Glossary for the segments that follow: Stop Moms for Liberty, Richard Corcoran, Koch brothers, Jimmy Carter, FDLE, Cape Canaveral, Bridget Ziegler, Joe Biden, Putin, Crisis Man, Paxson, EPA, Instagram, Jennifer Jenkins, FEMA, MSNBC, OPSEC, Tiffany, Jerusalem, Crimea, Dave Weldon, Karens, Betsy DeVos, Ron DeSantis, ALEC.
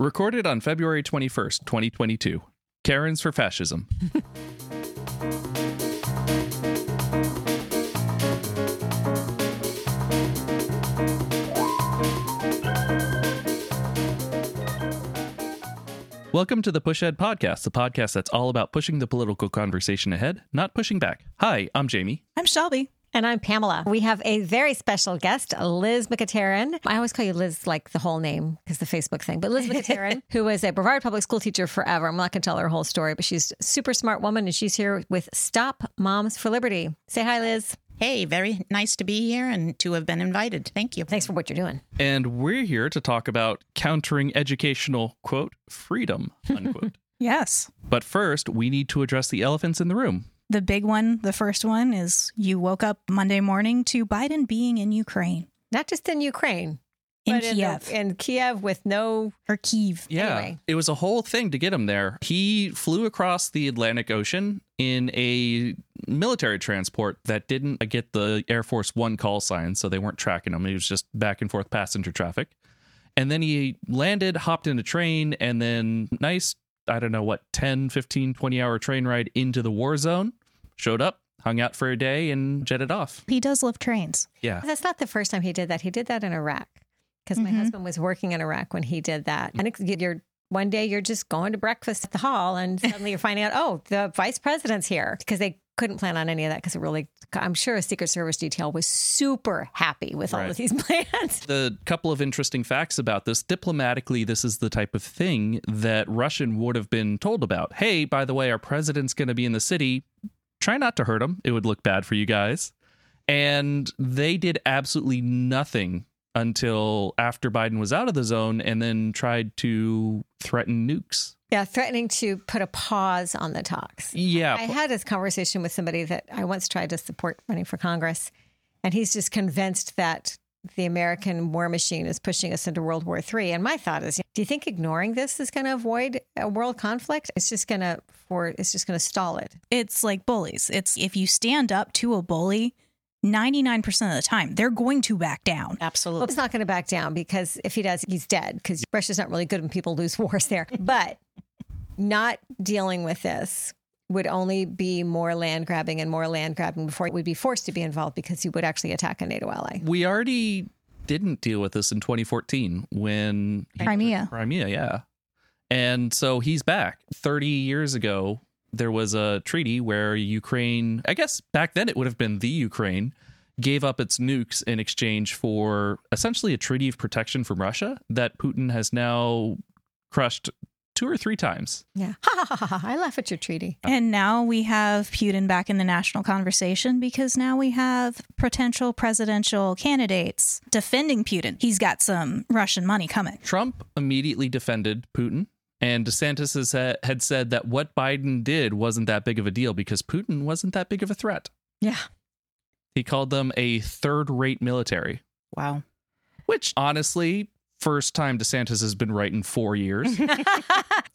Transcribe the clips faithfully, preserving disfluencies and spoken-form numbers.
Recorded on February twenty-first, twenty twenty-two. Karens for Fascism. Welcome to the Push Ahead Podcast, the podcast that's all about pushing the political conversation ahead, not pushing back. Hi, I'm Jamie. I'm Shelby. And I'm Pamela. We have a very special guest, Liz Mikitarian. I always call you Liz, like the whole name, because the Facebook thing. But Liz Mikitarian, who was a Brevard public school teacher forever. I'm not going to tell her whole story, but she's a super smart woman, and she's here with Stop Moms for Liberty. Say hi, Liz. Hey, very nice to be here and to have been invited. Thank you. Thanks for what you're doing. And we're here to talk about countering educational, quote, freedom, unquote. Yes. But first, we need to address the elephants in the room. The big one, the first one, is you woke up Monday morning to Biden being in Ukraine. Not just in Ukraine. In Kiev. In, the, in Kiev with no... Or Kyiv. Yeah. Anyway. It was a whole thing to get him there. He flew across the Atlantic Ocean in a military transport that didn't get the Air Force One call sign, so they weren't tracking him. He was just back and forth passenger traffic. And then he landed, hopped in a train, and then nice... I don't know what, ten, fifteen, twenty hour train ride into the war zone, showed up, hung out for a day and jetted off. He does love trains. Yeah. That's not the first time he did that. He did that in Iraq because mm-hmm. my husband was working in Iraq when he did that. And you're, one day you're just going to breakfast at the hall and suddenly you're finding out, oh, the vice president's here because they couldn't plan on any of that because it really, I'm sure a Secret Service detail was super happy with right. all of these plans. The couple of interesting facts about this, diplomatically, this is the type of thing that Russian would have been told about. Hey, by the way, our president's going to be in the city. Try not to hurt him. It would look bad for you guys. And they did absolutely nothing until after Biden was out of the zone and then tried to threaten nukes. Yeah, threatening to put a pause on the talks. Yeah. I had this conversation with somebody that I once tried to support running for Congress, and he's just convinced that the American war machine is pushing us into World War Three. And my thought is, do you think ignoring this is going to avoid a world conflict? It's just going to for it's just going to stall it. It's like bullies. It's if you stand up to a bully, ninety-nine percent of the time, they're going to back down. Absolutely. Well, he's not going to back down because if he does, he's dead because Russia's not really good when people lose wars there. But not dealing with this would only be more land grabbing and more land grabbing before it would be forced to be involved because he would actually attack a NATO ally. We already didn't deal with this in twenty fourteen when... Crimea. Crimea, yeah. And so he's back. thirty years ago, there was a treaty where Ukraine, I guess back then it would have been the Ukraine, gave up its nukes in exchange for essentially a treaty of protection from Russia that Putin has now crushed two or three times. Yeah. Ha, ha, ha, ha, ha. I laugh at your treaty. And now we have Putin back in the national conversation because now we have potential presidential candidates defending Putin. He's got some Russian money coming. Trump immediately defended Putin. And DeSantis has, ha- had said that what Biden did wasn't that big of a deal because Putin wasn't that big of a threat. Yeah. He called them a third-rate military. Wow. Which, honestly, first time DeSantis has been right in four years.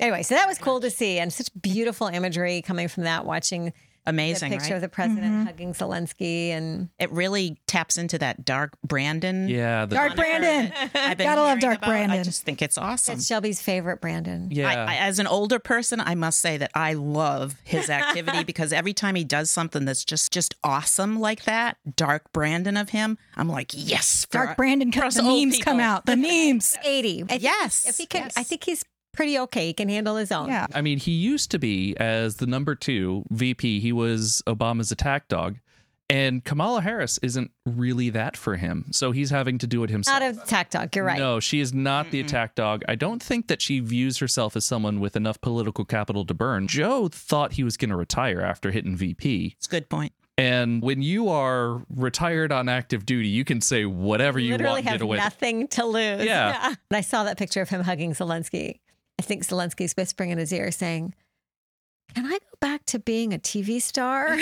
Anyway, so that was cool to see. And such beautiful imagery coming from that, watching amazing the picture right? of the president mm-hmm. hugging Zelensky. And it really taps into that dark Brandon. Yeah. The dark Brandon. Gotta love dark about. Brandon. I just think it's awesome. It's Shelby's favorite Brandon. Yeah. I, I, as an older person, I must say that I love his activity because every time he does something that's just, just awesome like that, dark Brandon of him, I'm like, yes. Dark our, Brandon, comes, the memes people. come out. The memes. eighty. I yes. Think, if he can, yes. I think he's pretty okay. He can handle his own. Yeah. I mean, he used to be as the number two V P. He was Obama's attack dog. And Kamala Harris isn't really that for him. So he's having to do it himself. Not an attack dog. You're right. No, she is not Mm-mm. the attack dog. I don't think that she views herself as someone with enough political capital to burn. Joe thought he was going to retire after hitting V P. It's a good point. And when you are retired on active duty, you can say whatever you Literally want. You literally have nothing to lose. Yeah. yeah. And I saw that picture of him hugging Zelensky. I think Zelensky's whispering in his ear saying, can I go back to being a T V star?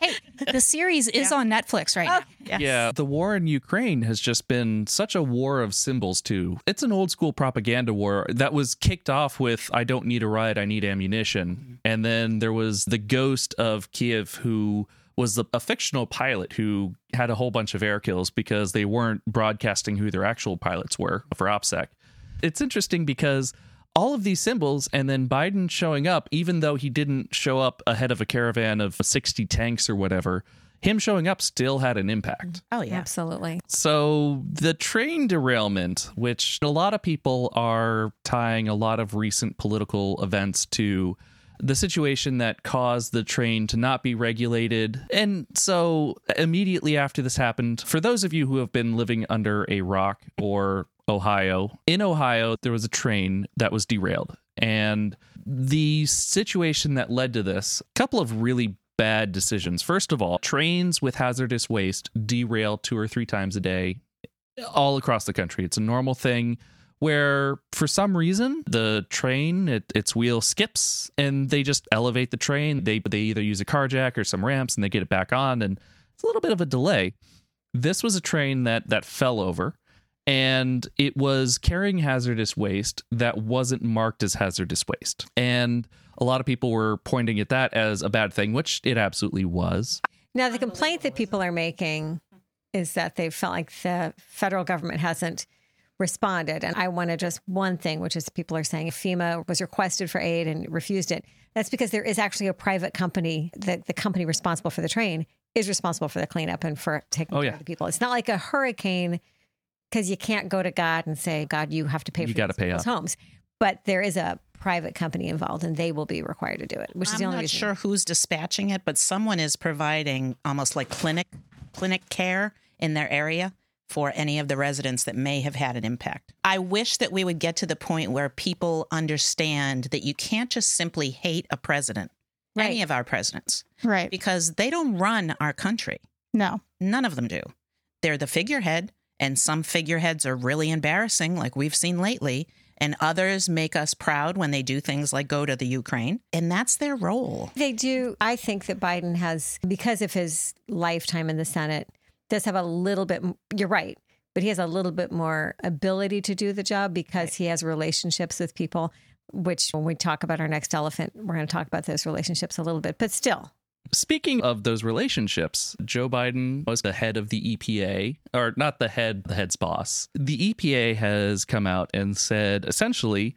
Hey, the series is yeah. on Netflix right oh, now. Yes. Yeah. The war in Ukraine has just been such a war of symbols, too. It's an old school propaganda war that was kicked off with, I don't need a riot, I need ammunition. Mm-hmm. And then there was the ghost of Kiev, who was the, a fictional pilot who had a whole bunch of air kills because they weren't broadcasting who their actual pilots were for OPSEC. it's interesting because all of these symbols, and then Biden showing up, even though he didn't show up ahead of a caravan of sixty tanks or whatever, him showing up still had an impact. Oh, yeah, absolutely. So the train derailment, which a lot of people are tying a lot of recent political events to, the situation that caused the train to not be regulated. And so immediately after this happened, for those of you who have been living under a rock or Ohio, in Ohio, there was a train that was derailed. And the situation that led to this, a couple of really bad decisions. First of all, trains with hazardous waste derail two or three times a day all across the country. It's a normal thing where for some reason the train, it, its wheel skips and they just elevate the train. They, they either use a car jack or some ramps and they get it back on. And it's a little bit of a delay. This was a train that that fell over and it was carrying hazardous waste that wasn't marked as hazardous waste. And a lot of people were pointing at that as a bad thing, which it absolutely was. Now, the complaint that people are making is that they felt like the federal government hasn't responded. And I want to just one thing, which is people are saying FEMA was requested for aid and refused it. That's because there is actually a private company that the company responsible for the train is responsible for the cleanup and for taking oh, care yeah. of the people. It's not like a hurricane because you can't go to God and say, God, you have to pay for you these pay people's up. homes. But there is a private company involved and they will be required to do it, which I'm is the only reason. I'm not sure who's dispatching it, but someone is providing almost like clinic clinic care in their area for any of the residents that may have had an impact. I wish that we would get to the point where people understand that you can't just simply hate a president, right. any of our presidents, right? Because they don't run our country. No. None of them do. They're the figurehead, and some figureheads are really embarrassing, like we've seen lately, and others make us proud when they do things like go to the Ukraine. And that's their role. They do. I think that Biden has, because of his lifetime in the Senate, does have a little bit, you're right, but he has a little bit more ability to do the job because right. he has relationships with people, which when we talk about our next elephant, we're going to talk about those relationships a little bit, but still. Speaking of those relationships, Joe Biden was the head of the E P A, or not the head, the head's boss. The E P A has come out and said, essentially,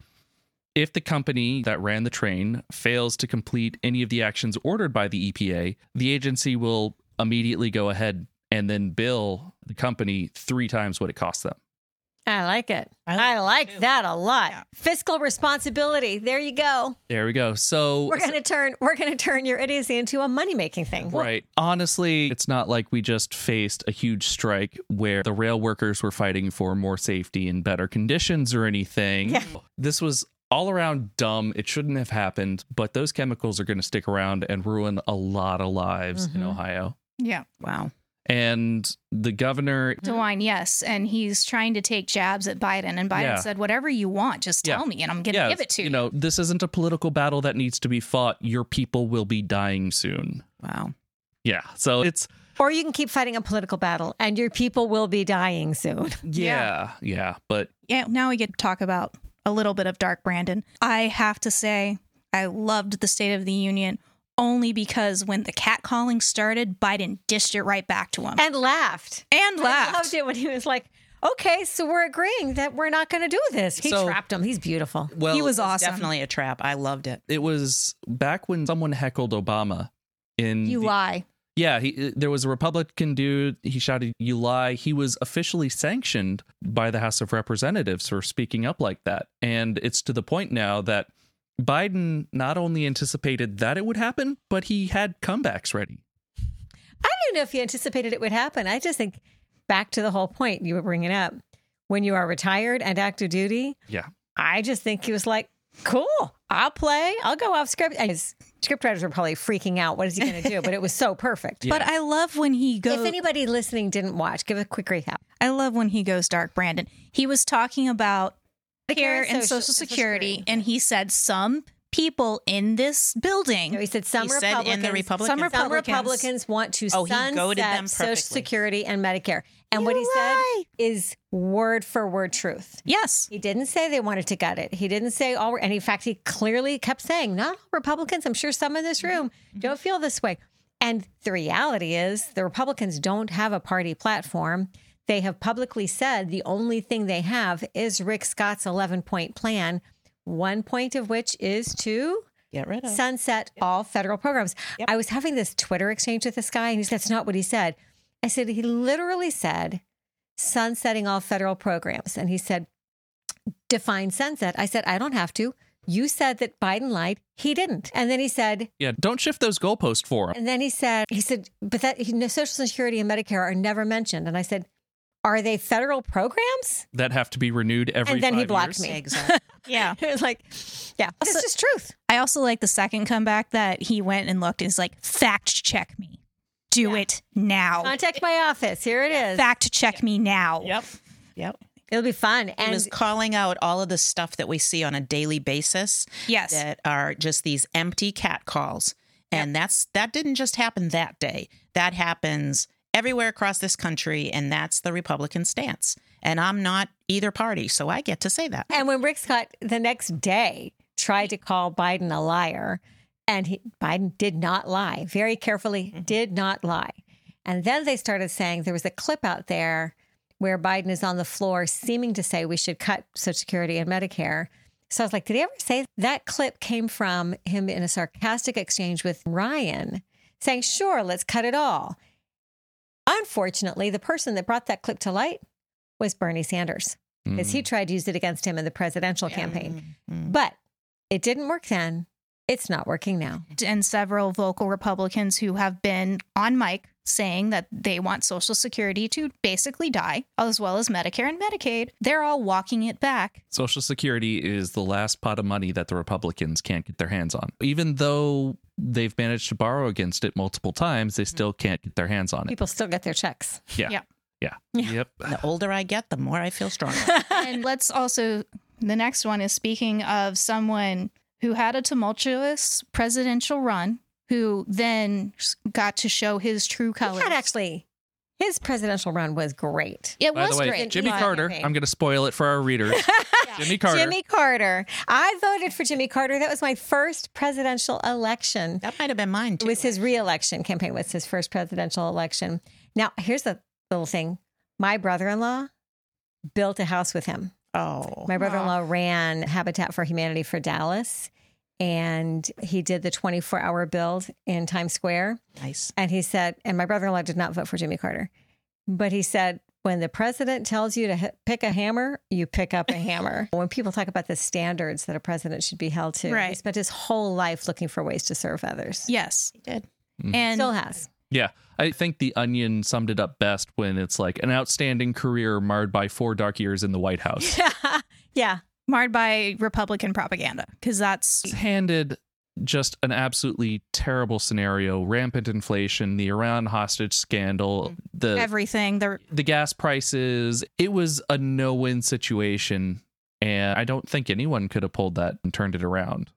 if the company that ran the train fails to complete any of the actions ordered by the E P A, the agency will immediately go ahead and then bill the company three times what it costs them. I like it. I like, I like that a lot. Yeah. Fiscal responsibility. There you go. There we go. So we're going to turn we're going to turn your idiocy into a money-making thing. Right. Honestly, it's not like we just faced a huge strike where the rail workers were fighting for more safety and better conditions or anything. Yeah. This was all around dumb. It shouldn't have happened, but those chemicals are going to stick around and ruin a lot of lives mm-hmm. in Ohio. Yeah. Wow. And the governor... DeWine, yes. And he's trying to take jabs at Biden. And Biden yeah. said, whatever you want, just tell yeah. me and I'm going to yeah, give it to you. You know, this isn't a political battle that needs to be fought. Your people will be dying soon. Wow. Yeah. So it's... Or you can keep fighting a political battle and your people will be dying soon. Yeah. Yeah. yeah but... Yeah. Now we get to talk about a little bit of Dark Brandon. I have to say, I loved the State of the Union only because when the catcalling started, Biden dished it right back to him. And laughed. And laughed. I loved it when he was like, okay, so we're agreeing that we're not going to do this. He so, trapped him. He's beautiful. Well, he was awesome. Definitely a trap. I loved it. It was back when someone heckled Obama. in You the, lie. Yeah. He, there was a Republican dude. He shouted, you lie. He was officially sanctioned by the House of Representatives for speaking up like that. And it's to the point now that Biden not only anticipated that it would happen, but he had comebacks ready. I don't know if he anticipated it would happen. I just think back to the whole point you were bringing up, when you are retired and active duty. Yeah. I just think he was like, cool, I'll play. I'll go off script. And his scriptwriters were probably freaking out. What is he going to do? But it was so perfect. Yeah. But I love when he goes. If anybody listening didn't watch, give a quick recap. I love when he goes dark, Brandon. He was talking about Care and Social, Social Security, Security, and he said some people in this building. No, he said some, he Republicans, said in the Republicans, some Republicans, some Republicans want to oh, sunset Social Security and Medicare. And you what he lie. said is word for word truth. Yes, he didn't say they wanted to gut it. He didn't say all. And in fact, he clearly kept saying, "Not all Republicans." I'm sure some in this room mm-hmm. don't feel this way. And the reality is, the Republicans don't have a party platform. They have publicly said the only thing they have is Rick Scott's eleven-point plan, one point of which is to get rid of sunset yep. all federal programs. Yep. I was having this Twitter exchange with this guy, and he said, that's not what he said. I said, he literally said, sunsetting all federal programs. And he said, define sunset. I said, I don't have to. You said that Biden lied. He didn't. And then he said, yeah, don't shift those goalposts for him. And then he said, he said, but that you know, Social Security and Medicare are never mentioned. And I said, are they federal programs that have to be renewed every And then five he blocked years? Me. Exactly. Yeah. It was like, yeah, also, this is truth. I also like the second comeback that he went and looked is like, fact check me. Do yeah. it now. Contact my office. Here it is. Fact check yep. me now. Yep. Yep. It'll be fun. And it was calling out all of the stuff that we see on a daily basis. Yes. That are just these empty cat calls. And yep. that's that didn't just happen that day. That happens everywhere across this country. And that's the Republican stance. And I'm not either party. So I get to say that. And when Rick Scott the next day tried to call Biden a liar, and he, Biden did not lie, very carefully mm-hmm. did not lie. And then they started saying there was a clip out there where Biden is on the floor seeming to say we should cut Social Security and Medicare. So I was like, did he ever say that clip came from him in a sarcastic exchange with Ryan saying, sure, let's cut it all. Unfortunately, the person that brought that clip to light was Bernie Sanders because mm. he tried to use it against him in the presidential yeah. campaign. Mm-hmm. But it didn't work then. It's not working now. And several vocal Republicans who have been on mic saying that they want Social Security to basically die, as well as Medicare and Medicaid. They're all walking it back. Social Security is the last pot of money that the Republicans can't get their hands on. Even though they've managed to borrow against it multiple times, they still can't get their hands on it. People still get their checks. Yeah. Yeah. Yeah. yeah. Yep. The older I get, the more I feel stronger. And let's also, the next one is speaking of someone who had a tumultuous presidential run, who then got to show his true colors. He had actually, his presidential run was great. It By was the way, great. Jimmy Carter, I'm going to spoil it for our readers. yeah. Jimmy Carter. Jimmy Carter. I voted for Jimmy Carter. That was my first presidential election. That might have been mine, too. It was his re-election campaign. It was his first presidential election. Now, here's the little thing. My brother-in-law built a house with him. Oh, my brother-in-law wow. ran Habitat for Humanity for Dallas, and he did the twenty-four hour build in Times Square. Nice. And he said, and my brother-in-law did not vote for Jimmy Carter, but he said, when the president tells you to h- pick a hammer, you pick up a hammer. When people talk about the standards that a president should be held to, right. he spent his whole life looking for ways to serve others. Yes, he did. Mm-hmm. And still has. Yeah, I think The Onion summed it up best when it's like an outstanding career marred by four dark years in the White House. Yeah, yeah. Marred by Republican propaganda, because that's it's handed just an absolutely terrible scenario. Rampant inflation, the Iran hostage scandal, the everything, the, the gas prices. It was a no-win situation. And I don't think anyone could have pulled that and turned it around.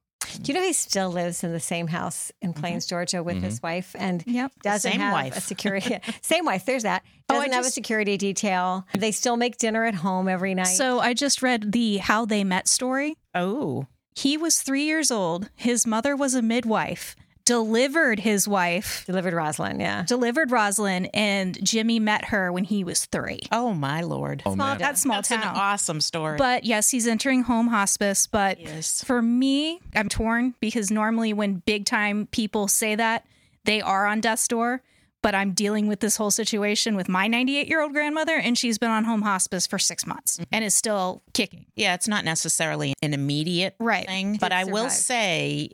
Do you know he still lives in the same house in Plains, mm-hmm. Georgia with mm-hmm. his wife and yep. doesn't same have wife. a security. Same wife. There's that. Doesn't oh, I have just, a security detail. They still make dinner at home every night. So I just read the How They Met story. Oh. He was three years old. His mother was a midwife. Delivered his wife. Delivered Roslyn, yeah. Delivered Roslyn, and Jimmy met her when he was three. Oh, my Lord. Oh, small, that's small that's town. That's an awesome story. But yes, he's entering home hospice. But yes. for me, I'm torn because normally when big time people say that, they are on death's door. But I'm dealing with this whole situation with my ninety-eight-year-old grandmother, and she's been on home hospice for six months mm-hmm. and is still kicking. Yeah, it's not necessarily an immediate right. thing. But I will say,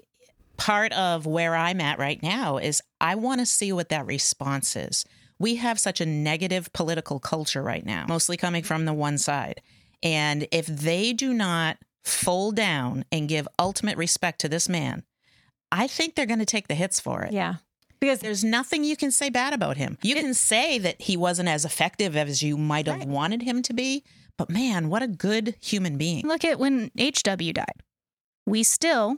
part of where I'm at right now is I want to see what that response is. We have such a negative political culture right now, mostly coming from the one side. And if they do not fold down and give ultimate respect to this man, I think they're going to take the hits for it. Yeah. Because there's nothing you can say bad about him. You it, can say that he wasn't as effective as you might have right. wanted him to be. But man, what a good human being. Look at when H W died. We still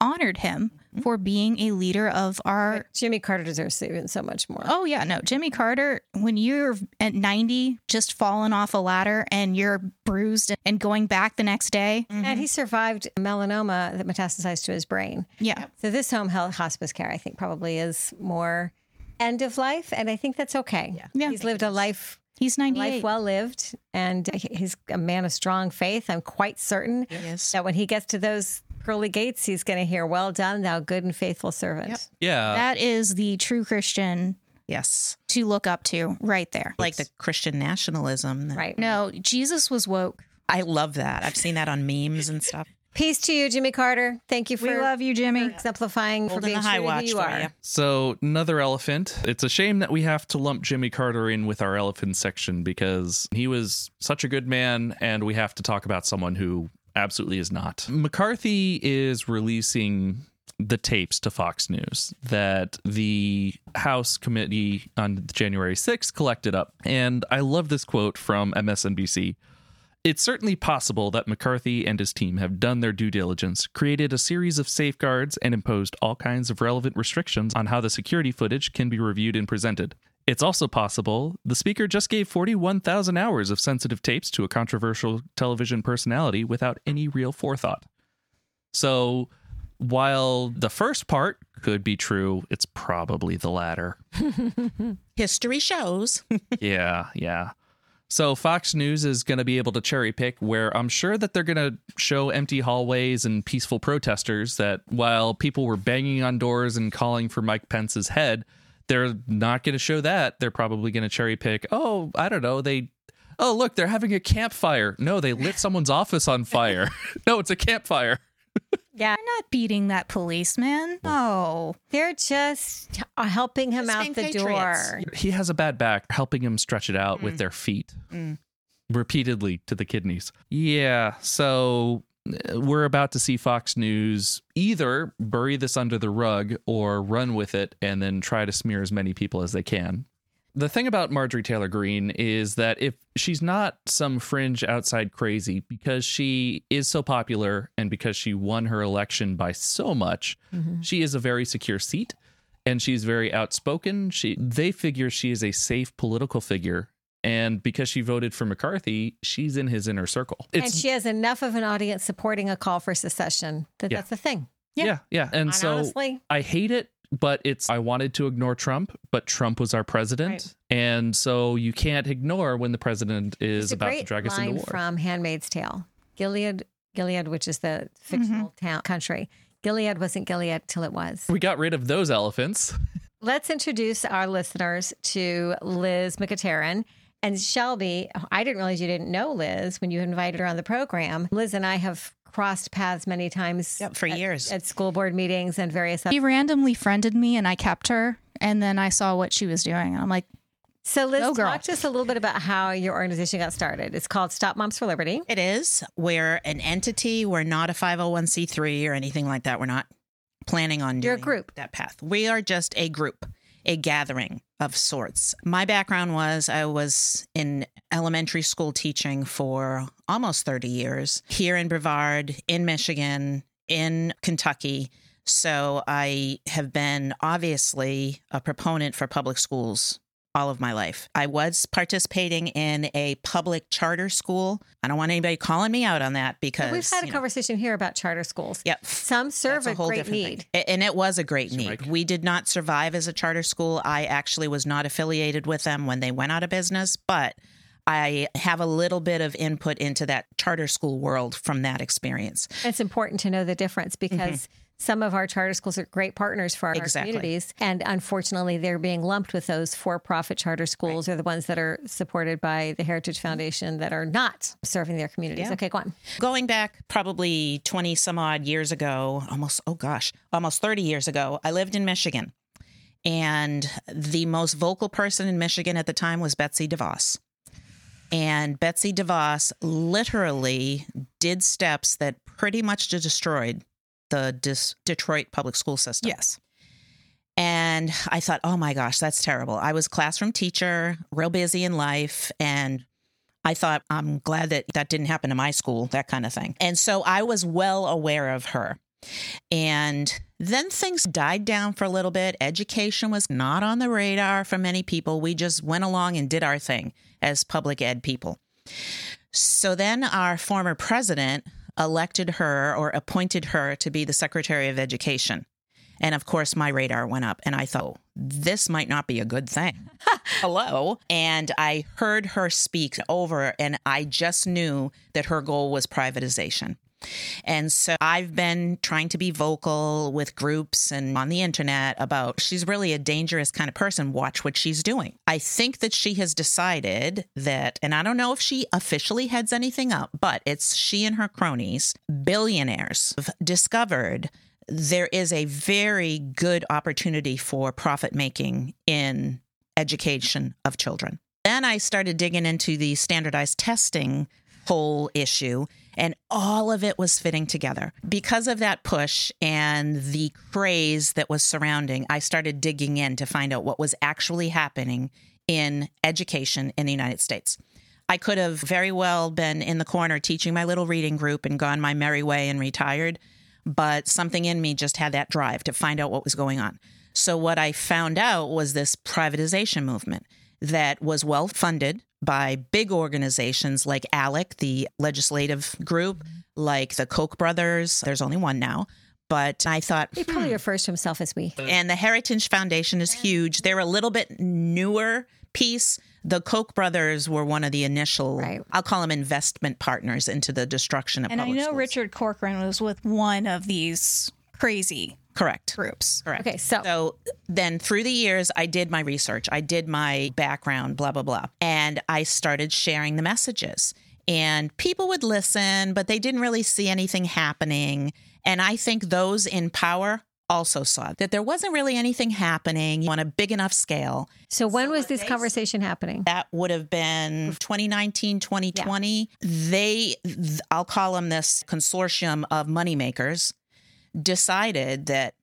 honored him for being a leader of our... Like Jimmy Carter deserves even so much more. Oh, yeah. No, Jimmy Carter, when you're at ninety, just falling off a ladder and you're bruised and going back the next day. Mm-hmm. And he survived melanoma that metastasized to his brain. Yeah. So this home health hospice care, I think, probably is more end of life. And I think that's okay. Yeah. yeah. He's lived a life He's ninety-eight. Life well lived, and he's a man of strong faith. I'm quite certain yes. that when he gets to those pearly gates, he's going to hear, "Well done, thou good and faithful servant." Yep. Yeah. That is the true Christian. Yes. To look up to right there. Like the Christian nationalism. That- right. No, Jesus was woke. I love that. I've seen that on memes and stuff. Peace to you, Jimmy Carter. Thank you for we love you, Jimmy. Exemplifying for being true who you are. You. So another elephant. It's a shame that we have to lump Jimmy Carter in with our elephant section because he was such a good man, and we have to talk about someone who absolutely is not. McCarthy is releasing the tapes to Fox News that the House committee on January sixth collected up, and I love this quote from M S N B C. "It's certainly possible that McCarthy and his team have done their due diligence, created a series of safeguards, and imposed all kinds of relevant restrictions on how the security footage can be reviewed and presented. It's also possible the speaker just gave forty-one thousand hours of sensitive tapes to a controversial television personality without any real forethought." So while the first part could be true, it's probably the latter. History shows. Yeah, yeah. So Fox News is going to be able to cherry pick where I'm sure that they're going to show empty hallways and peaceful protesters that while people were banging on doors and calling for Mike Pence's head, they're not going to show that. They're probably going to cherry pick. Oh, I don't know. They. Oh, look, they're having a campfire. No, they lit someone's office on fire. No, it's a campfire. Yeah, they're not beating that policeman. Oh, they're just helping him just out the patriots. Door. He has a bad back, helping him stretch it out mm. with their feet mm. repeatedly to the kidneys. Yeah, so we're about to see Fox News either bury this under the rug or run with it and then try to smear as many people as they can. The thing about Marjorie Taylor Greene is that if she's not some fringe outside crazy, because she is so popular and because she won her election by so much, mm-hmm. she is a very secure seat and she's very outspoken. She they figure she is a safe political figure. And because she voted for McCarthy, she's in his inner circle. It's, and she has enough of an audience supporting a call for secession that yeah. that's a thing. Yeah. Yeah. yeah. And, and so honestly, I hate it. But it's I wanted to ignore Trump, but Trump was our president. Right. And so you can't ignore when the president is about to drag us into war. It's a great line from Handmaid's Tale. Gilead, Gilead, which is the fictional mm-hmm. town, country. Gilead wasn't Gilead till it was. We got rid of those elephants. Let's introduce our listeners to Liz Mikitarian. And Shelby, I didn't realize you didn't know Liz when you invited her on the program. Liz and I have crossed paths many times yep, for at, years at school board meetings and various. She randomly friended me and I kept her. And then I saw what she was doing. And I'm like, so Liz, no girl. Talk to us a little bit about how your organization got started. It's called Stop Moms for Liberty. It is. We're an entity. We're not a five oh one c three or anything like that. We're not planning on doing You're a group. That path. We are just a group, a gathering of sorts. My background was I was in elementary school teaching for almost thirty years here in Brevard, in Michigan, in Kentucky. So I have been obviously a proponent for public schools all of my life. I was participating in a public charter school. I don't want anybody calling me out on that because we've had a conversation know. Here about charter schools. Yep. Some serve a great need. Thing. And it was a great That's need. Right. We did not survive as a charter school. I actually was not affiliated with them when they went out of business, but I have a little bit of input into that charter school world from that experience. It's important to know the difference because mm-hmm. some of our charter schools are great partners for our exactly. communities. And unfortunately, they're being lumped with those for-profit charter schools right. or the ones that are supported by the Heritage Foundation that are not serving their communities. Yeah. Okay, go on. Going back probably twenty some odd years ago, almost, oh gosh, almost thirty years ago, I lived in Michigan. And the most vocal person in Michigan at the time was Betsy DeVos. And Betsy DeVos literally did steps that pretty much destroyed the Dis- Detroit public school system. Yes. And I thought, oh my gosh, that's terrible. I was a classroom teacher, real busy in life. And I thought, I'm glad that that didn't happen to my school, that kind of thing. And so I was well aware of her. And then things died down for a little bit. Education was not on the radar for many people. We just went along and did our thing as public ed people. So then our former president elected her or appointed her to be the Secretary of Education. And of course, my radar went up and I thought, this might not be a good thing. Hello. And I heard her speak over and I just knew that her goal was privatization. And so I've been trying to be vocal with groups and on the internet about she's really a dangerous kind of person. Watch what she's doing. I think that she has decided that, and I don't know if she officially heads anything up, but it's she and her cronies, billionaires, have discovered there is a very good opportunity for profit making in education of children. Then I started digging into the standardized testing whole issue. And all of it was fitting together. Because of that push and the craze that was surrounding, I started digging in to find out what was actually happening in education in the United States. I could have very well been in the corner teaching my little reading group and gone my merry way and retired, but something in me just had that drive to find out what was going on. So what I found out was this privatization movement that was well funded by big organizations like ALEC, the legislative group, like the Koch brothers. There's only one now. But I thought... He probably hmm. refers to himself as we. And the Heritage Foundation is huge. They're a little bit newer piece. The Koch brothers were one of the initial, right. I'll call them investment partners into the destruction of and public schools. And I know schools. Richard Corcoran was with one of these crazy... Correct. Groups. Correct. Okay, so. So then through the years, I did my research. I did my background, blah, blah, blah. And I started sharing the messages. And people would listen, but they didn't really see anything happening. And I think those in power also saw that there wasn't really anything happening on a big enough scale. So when so was this conversation happening? That would have been twenty nineteen, twenty twenty. Yeah. They, I'll call them this consortium of moneymakers, decided that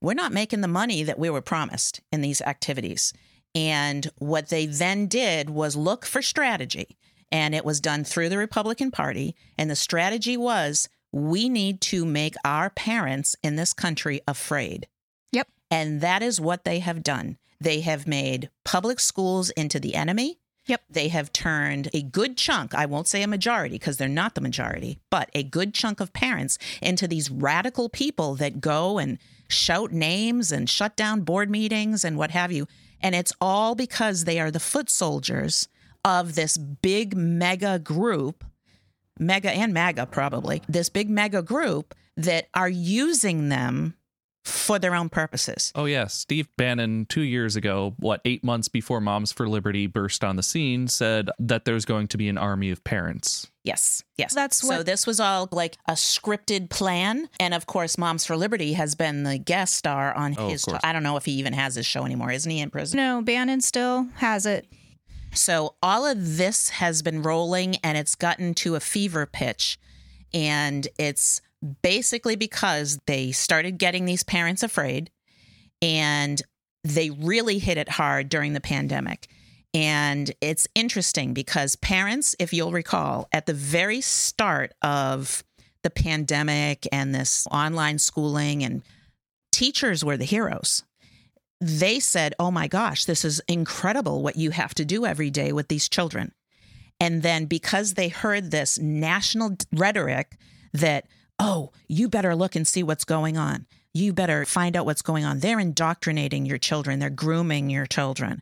we're not making the money that we were promised in these activities. And what they then did was look for strategy. And it was done through the Republican Party. And the strategy was, we need to make our parents in this country afraid. Yep. And that is what they have done. They have made public schools into the enemy. Yep. They have turned a good chunk, I won't say a majority because they're not the majority, but a good chunk of parents into these radical people that go and shout names and shut down board meetings and what have you. And it's all because they are the foot soldiers of this big mega group, mega and MAGA probably, this big mega group that are using them for their own purposes. Oh, yes. Yeah. Steve Bannon, two years ago, what, eight months before Moms for Liberty burst on the scene, said that there's going to be an army of parents. Yes. Yes. That's what- So this was all like a scripted plan. And of course, Moms for Liberty has been the guest star on oh, his show. I don't know if he even has his show anymore. Isn't he in prison? No, Bannon still has it. So all of this has been rolling and it's gotten to a fever pitch. And it's basically because they started getting these parents afraid, and they really hit it hard during the pandemic. And it's interesting because parents, if you'll recall, at the very start of the pandemic and this online schooling, and teachers were the heroes. They said, oh my gosh, this is incredible what you have to do every day with these children. And then because they heard this national rhetoric that, oh, you better look and see what's going on. You better find out what's going on. They're indoctrinating your children. They're grooming your children.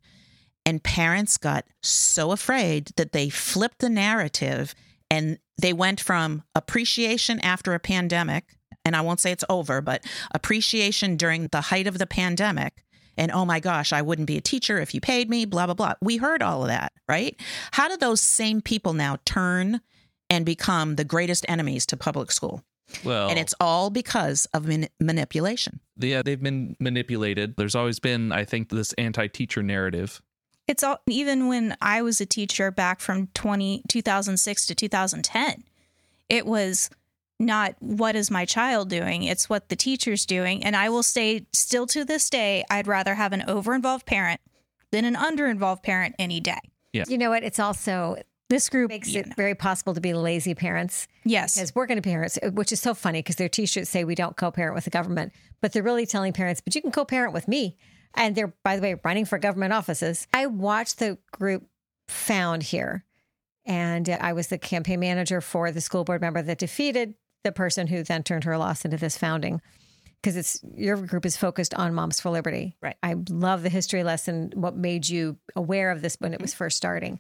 And parents got so afraid that they flipped the narrative, and they went from appreciation after a pandemic, and I won't say it's over, but appreciation during the height of the pandemic, and oh my gosh, I wouldn't be a teacher if you paid me, blah, blah, blah. We heard all of that, right? How do those same people now turn and become the greatest enemies to public school? Well, and it's all because of man- manipulation. Yeah, they've been manipulated. There's always been, I think, this anti-teacher narrative. It's all, even when I was a teacher back from twenty, two thousand six to two thousand ten, it was not what is my child doing, it's what the teacher's doing. And I will say, still to this day, I'd rather have an over-involved parent than an under-involved parent any day. Yeah. You know what? It's also... This group makes yeah. it very possible to be lazy parents. Yes. Because working parents, which is so funny because their t-shirts say we don't co-parent with the government, but they're really telling parents, but you can co-parent with me. And they're, by the way, running for government offices. I watched the group found here, and I was the campaign manager for the school board member that defeated the person who then turned her loss into this founding because it's your group is focused on Moms for Liberty. Right. I love the history lesson, what made you aware of this when it was first starting.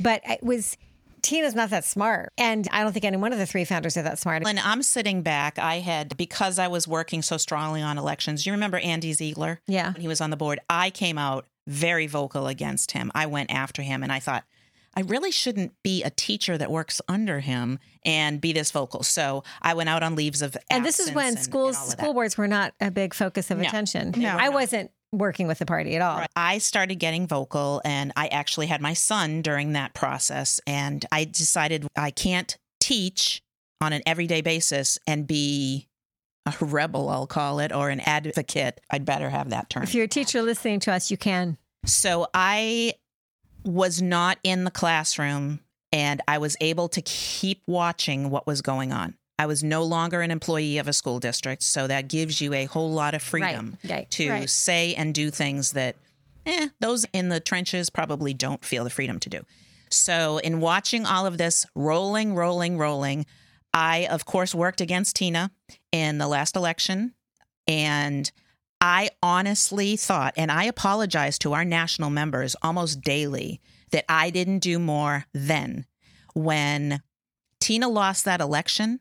But it was, Tina's not that smart. And I don't think any one of the three founders are that smart. When I'm sitting back, I had, because I was working so strongly on elections, you remember Andy Ziegler? Yeah. When he was on the board, I came out very vocal against him. I went after him and I thought, I really shouldn't be a teacher that works under him and be this vocal. So I went out on leaves of absence. And this is when and, schools, and school boards were not a big focus of no, attention. No, I not. wasn't working with the party at all. Right. I started getting vocal, and I actually had my son during that process. And I decided I can't teach on an everyday basis and be a rebel, I'll call it, or an advocate. I'd better have that term. If you're a teacher listening to us, you can. So I was not in the classroom, and I was able to keep watching what was going on. I was no longer an employee of a school district, so that gives you a whole lot of freedom right. Right. to right. say and do things that eh, those in the trenches probably don't feel the freedom to do. So in watching all of this rolling, rolling, rolling, I, of course, worked against Tina in the last election, and I honestly thought, and I apologize to our national members almost daily, that I didn't do more then. When Tina lost that election,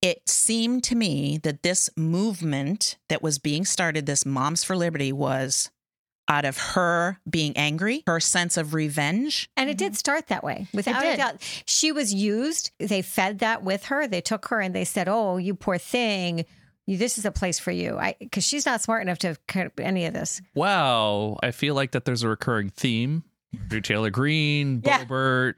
it seemed to me that this movement that was being started, this Moms for Liberty, was out of her being angry, her sense of revenge. And it did start that way, without a doubt. She was used. They fed that with her. They took her and they said, oh, you poor thing. This is a place for you, because she's not smart enough to have any of this. Wow. I feel like that there's a recurring theme. Marjorie Taylor Greene, yeah. Boebert,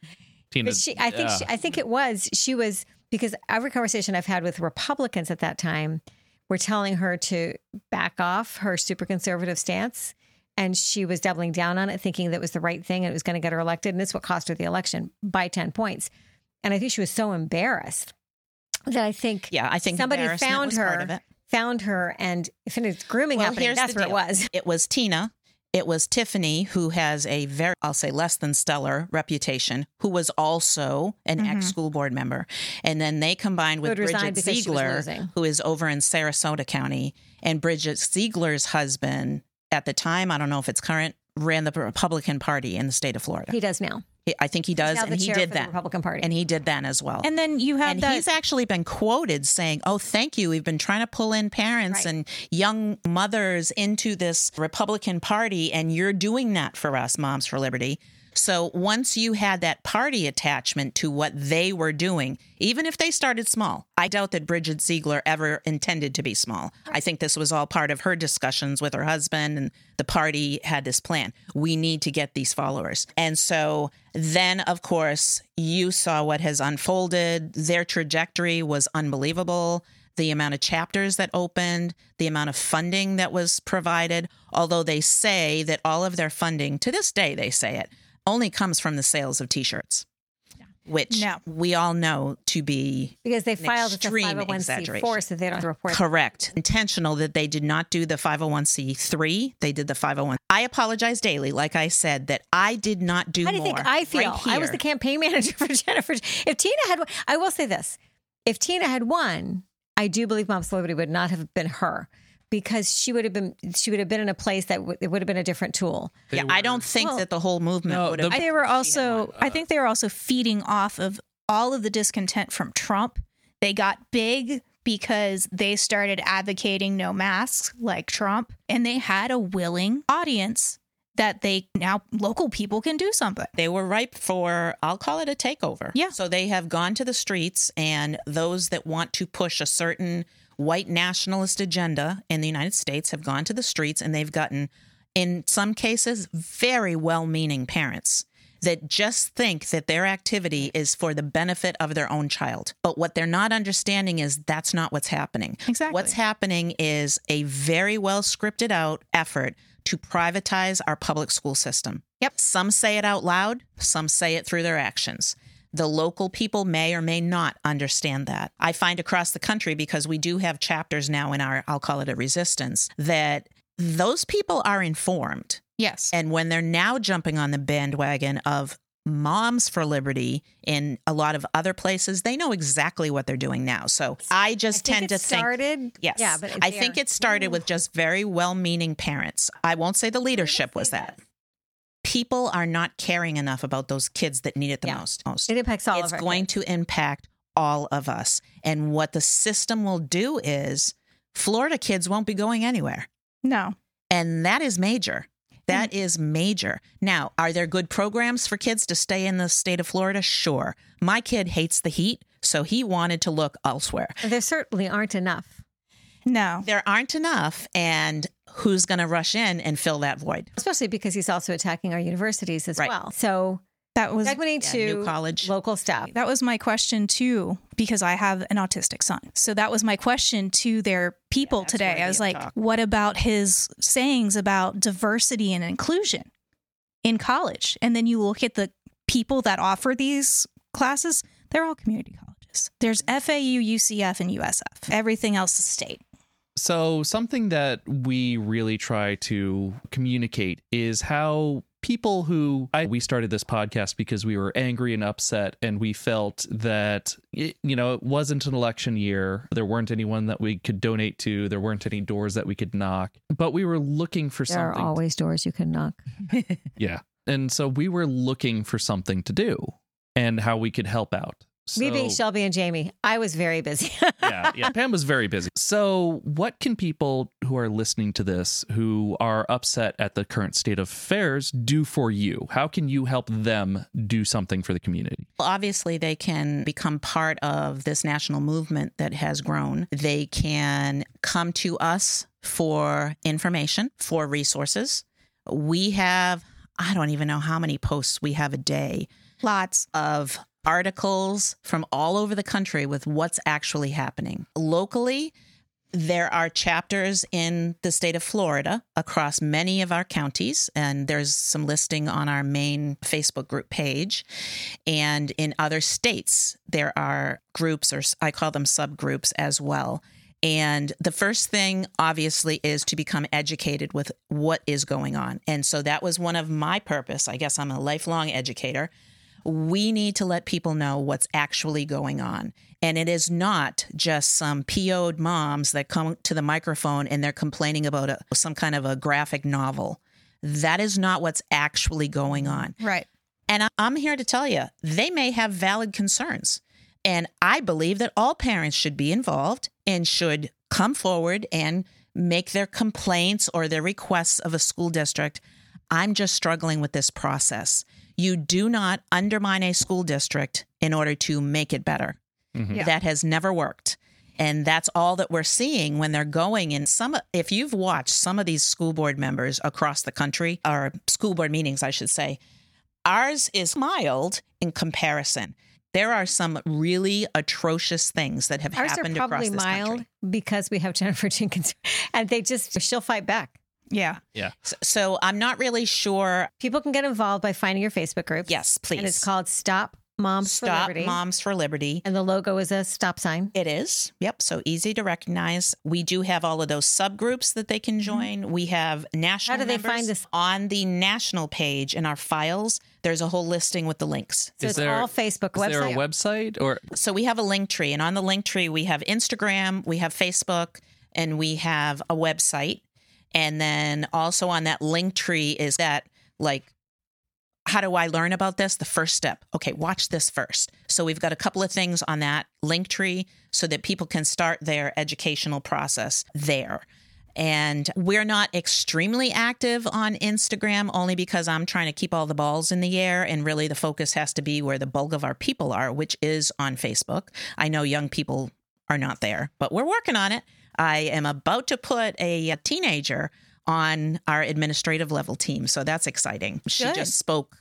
Tina. She, I, think yeah. she, I think it was. She was, because every conversation I've had with Republicans at that time were telling her to back off her super conservative stance. And she was doubling down on it, thinking that was the right thing and it was going to get her elected. And this is what cost her the election by ten points. And I think she was so embarrassed that I think, yeah, I think somebody found her, found her, and if it's grooming well, happening, that's where deal. it was. It was Tina. It was Tiffany, who has a very, I'll say, less than stellar reputation, who was also an mm-hmm. ex-school board member. And then they combined with Bridget Ziegler, who is over in Sarasota County. And Bridget Ziegler's husband, at the time, I don't know if it's current, ran the Republican Party in the state of Florida. He does now. I think he does, and he did that. Republican Party, and he did that as well. And then you have, and that- he's actually been quoted saying, "Oh, thank you. We've been trying to pull in parents right. and young mothers into this Republican Party, and you're doing that for us, Moms for Liberty." So once you had that party attachment to what they were doing, even if they started small, I doubt that Bridget Ziegler ever intended to be small. I think this was all part of her discussions with her husband, and the party had this plan. We need to get these followers. And so then, of course, you saw what has unfolded. Their trajectory was unbelievable. The amount of chapters that opened, the amount of funding that was provided, although they say that all of their funding, to this day they say it, only comes from the sales of T-shirts, which no. we all know to be because they filed at the five oh one c four, so they don't report. Correct. That. Intentional that they did not do the five oh one c three. They did the five oh one. I apologize daily, like I said, that I did not do more. How do you more think I feel? Right I was the campaign manager for Jennifer. If Tina had, I will say this: if Tina had won, I do believe Moms for Liberty would not have been her. Because she would have been, she would have been in a place that w- it would have been a different tool. They yeah, were, I don't think well, that the whole movement no, would have. The, they were also, uh, I think they were also feeding off of all of the discontent from Trump. They got big because they started advocating no masks like Trump, and they had a willing audience that they now local people can do something. They were ripe for, I'll call it a takeover. Yeah. So they have gone to the streets, and those that want to push a certain white nationalist agenda in the United States have gone to the streets, and they've gotten, in some cases, very well-meaning parents that just think that their activity is for the benefit of their own child. But what they're not understanding is that's not what's happening. Exactly. What's happening is a very well-scripted out effort to privatize our public school system. Yep. Some say it out loud. Some say it through their actions. The local people may or may not understand that. I find across the country, because we do have chapters now in our, I'll call it a resistance, that those people are informed. Yes. And when they're now jumping on the bandwagon of Moms for Liberty in a lot of other places, they know exactly what they're doing now. So I just I tend to started, think... Yes. Yeah, but I think it started with just very well-meaning parents. I won't say the leadership was that. that. People are not caring enough about those kids that need it the yeah. most, most. It impacts all it's of us. It's going kids. to impact all of us. And what the system will do is Florida kids won't be going anywhere. No. And that is major. That is major. Now, are there good programs for kids to stay in the state of Florida? Sure. My kid hates the heat, so he wanted to look elsewhere. There certainly aren't enough. No. There aren't enough, and who's going to rush in and fill that void? Especially because he's also attacking our universities as right. well. So that was yeah, to new college local staff. That was my question, too, because I have an autistic son. So that was my question to their people yeah, today. I was like, talk. what about his sayings about diversity and inclusion in college? And then you look at the people that offer these classes. They're all community colleges. There's F A U, U C F, and U S F. Everything else is state. So something that we really try to communicate is how people who I, we started this podcast because we were angry and upset, and we felt that, it, you know, it wasn't an election year. There weren't anyone that we could donate to. There weren't any doors that we could knock, but we were looking for there something. There are always doors you can knock. Yeah. And so we were looking for something to do and how we could help out. So, me being Shelby and Jamie, I was very busy. yeah, yeah, Pam was very busy. So what can people who are listening to this, who are upset at the current state of affairs, do for you? How can you help them do something for the community? Well, obviously, they can become part of this national movement that has grown. They can come to us for information, for resources. We have, I don't even know how many posts we have a day. Lots of articles from all over the country with what's actually happening. Locally, there are chapters in the state of Florida across many of our counties, and there's some listing on our main Facebook group page. And in other states, there are groups, or I call them subgroups as well. And the first thing, obviously, is to become educated with what is going on. And so that was one of my purpose. I guess I'm a lifelong educator. We need to let people know what's actually going on. And it is not just some P O'd moms that come to the microphone and they're complaining about a, some kind of a graphic novel. That is not what's actually going on. Right. And I'm here to tell you, they may have valid concerns. And I believe that all parents should be involved and should come forward and make their complaints or their requests of a school district. I'm just struggling with this process. You do not undermine a school district in order to make it better. Mm-hmm. Yeah. That has never worked. And that's all that we're seeing when they're going in some, if you've watched some of these school board members across the country, or school board meetings, I should say, ours is mild in comparison. There are some really atrocious things that have ours happened across this country. Ours are probably mild because we have Jennifer Jenkins, and they just, she'll fight back. Yeah. Yeah. So, so I'm not really sure. People can get involved by finding your Facebook group. Yes, please. And it's called Stop Moms Stop for Liberty. Stop Moms for Liberty. And the logo is a stop sign. It is. Yep. So easy to recognize. We do have all of those subgroups that they can join. Mm-hmm. We have national members. How do they find this? On the national page in our files, there's a whole listing with the links. So is it's there, all Facebook is website. Is there a website? Or? So we have a link tree. And on the link tree, we have Instagram, we have Facebook, and we have a website. And then also on that link tree is that, like, how do I learn about this? The first step. Okay, watch this first. So we've got a couple of things on that link tree so that people can start their educational process there. And we're not extremely active on Instagram only because I'm trying to keep all the balls in the air, and really the focus has to be where the bulk of our people are, which is on Facebook. I know young people are not there, but we're working on it. I am about to put a, a teenager on our administrative level team. So that's exciting. She Good. just spoke.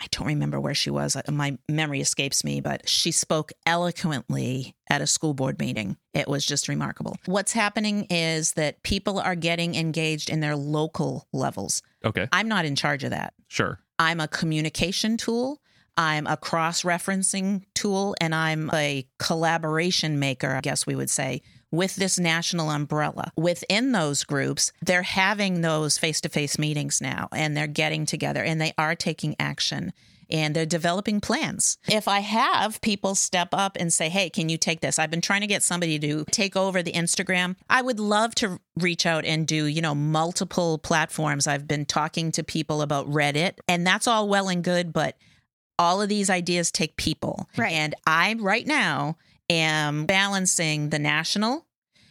I don't remember where she was. My memory escapes me, but she spoke eloquently at a school board meeting. It was just remarkable. What's happening is that people are getting engaged in their local levels. Okay. I'm not in charge of that. Sure. I'm a communication tool. I'm a cross-referencing tool, and I'm a collaboration maker, I guess we would say, with this national umbrella. Within those groups, they're having those face-to-face meetings now, and they're getting together, and they are taking action. and they're developing plans. If I have people step up and say, hey, can you take this? I've been trying to get somebody to take over the Instagram. I would love to reach out and do, you know, multiple platforms. I've been talking to people about Reddit, and that's all well and good, but all of these ideas take people. Right. And I right now am balancing the national,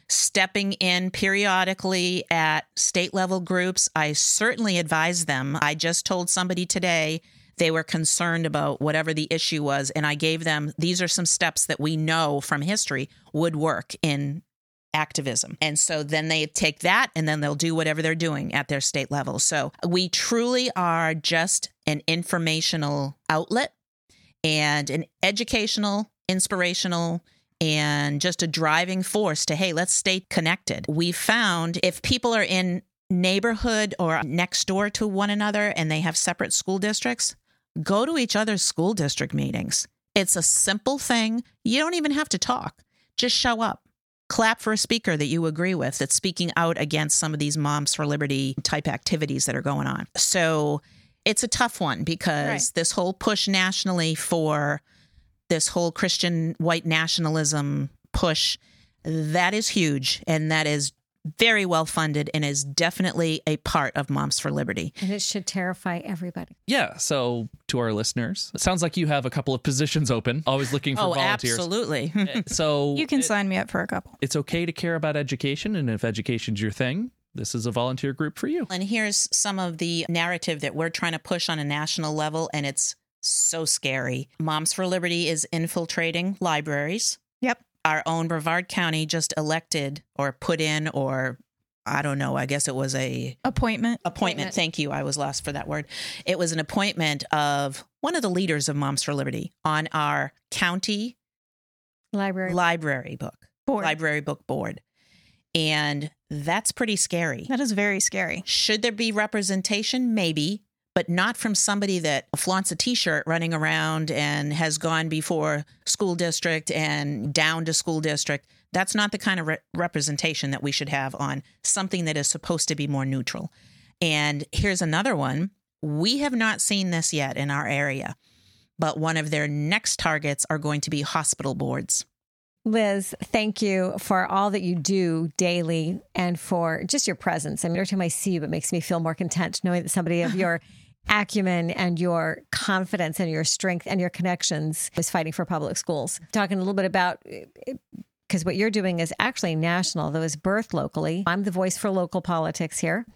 stepping in periodically at state level groups. I certainly advise them. I just told somebody today they were concerned about whatever the issue was, and I gave them, these are some steps that we know from history would work in activism. And so then they take that and then they'll do whatever they're doing at their state level. So we truly are just an informational outlet and an educational, inspirational, and just a driving force to, hey, let's stay connected. We found if people are in neighborhood or next door to one another and they have separate school districts, go to each other's school district meetings. It's a simple thing. You don't even have to talk. Just show up. Clap for a speaker that you agree with that's speaking out against some of these Moms for Liberty type activities that are going on. So it's a tough one because right. this whole push nationally for this whole Christian white nationalism push, that is huge. And that is very well funded and is definitely a part of Moms for Liberty. And it should terrify everybody. Yeah. So to our listeners, it sounds like you have a couple of positions open, always looking for oh, volunteers. Absolutely. So you can it, sign me up for a couple. It's okay to care about education. And if education's your thing, this is a volunteer group for you. And here's some of the narrative that we're trying to push on a national level. And it's so scary. Moms for Liberty is infiltrating libraries. Yep. Our own Brevard County just elected or put in, or I don't know, I guess it was a appointment. appointment. Appointment. Thank you. I was lost for that word. It was an appointment of one of the leaders of Moms for Liberty on our county library, library book, board. library book board. And that's pretty scary. That is very scary. Should there be representation? Maybe. But not from somebody that flaunts a T-shirt running around and has gone before school district and down to school district. That's not the kind of re- representation that we should have on something that is supposed to be more neutral. And here's another one. We have not seen this yet in our area, but one of their next targets are going to be hospital boards. Liz, thank you for all that you do daily and for just your presence. I mean, every time I see you, it makes me feel more content knowing that somebody of your acumen and your confidence and your strength and your connections is fighting for public schools. Talking a little bit about, because what you're doing is actually national, though it's birthed locally. I'm the voice for local politics here.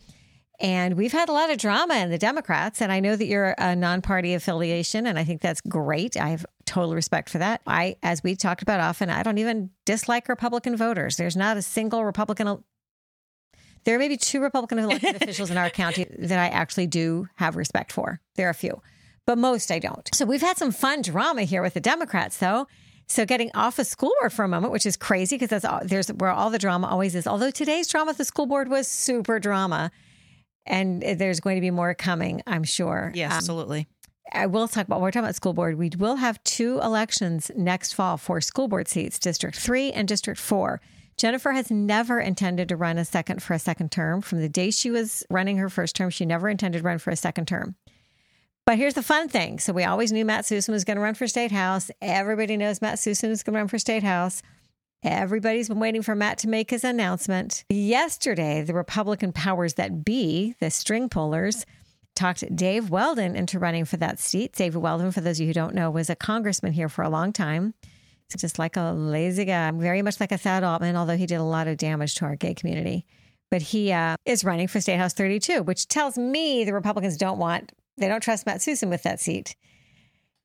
And we've had a lot of drama in the Democrats. And I know that you're a non-party affiliation, and I think that's great. I have total respect for that. I, as we talked about often, I don't even dislike Republican voters. There's not a single Republican. There may be two Republican elected officials in our county that I actually do have respect for. There are a few, but most I don't. So we've had some fun drama here with the Democrats, though. So getting off of school board for a moment, which is crazy because that's all, there's where all the drama always is. Although today's drama at the school board was super drama. And there's going to be more coming, I'm sure. Yes, um, absolutely. I will talk about, we're talking about school board. We will have two elections next fall for school board seats, District three and District four. Jennifer has never intended to run a second for a second term. From the day she was running her first term, she never intended to run for a second term. But here's the fun thing. So we always knew Matt Susin was going to run for State House. Everybody knows Matt Susin is going to run for State House. Everybody's been waiting for Matt to make his announcement. Yesterday, the Republican powers that be, the string pullers, talked Dave Weldon into running for that seat. Dave Weldon, for those of you who don't know, was a congressman here for a long time. He's just like a lazy guy, very much like a Thad Altman, although he did a lot of damage to our gay community. But he uh, is running for State House thirty-two, which tells me the Republicans don't want, they don't trust Matt Susin with that seat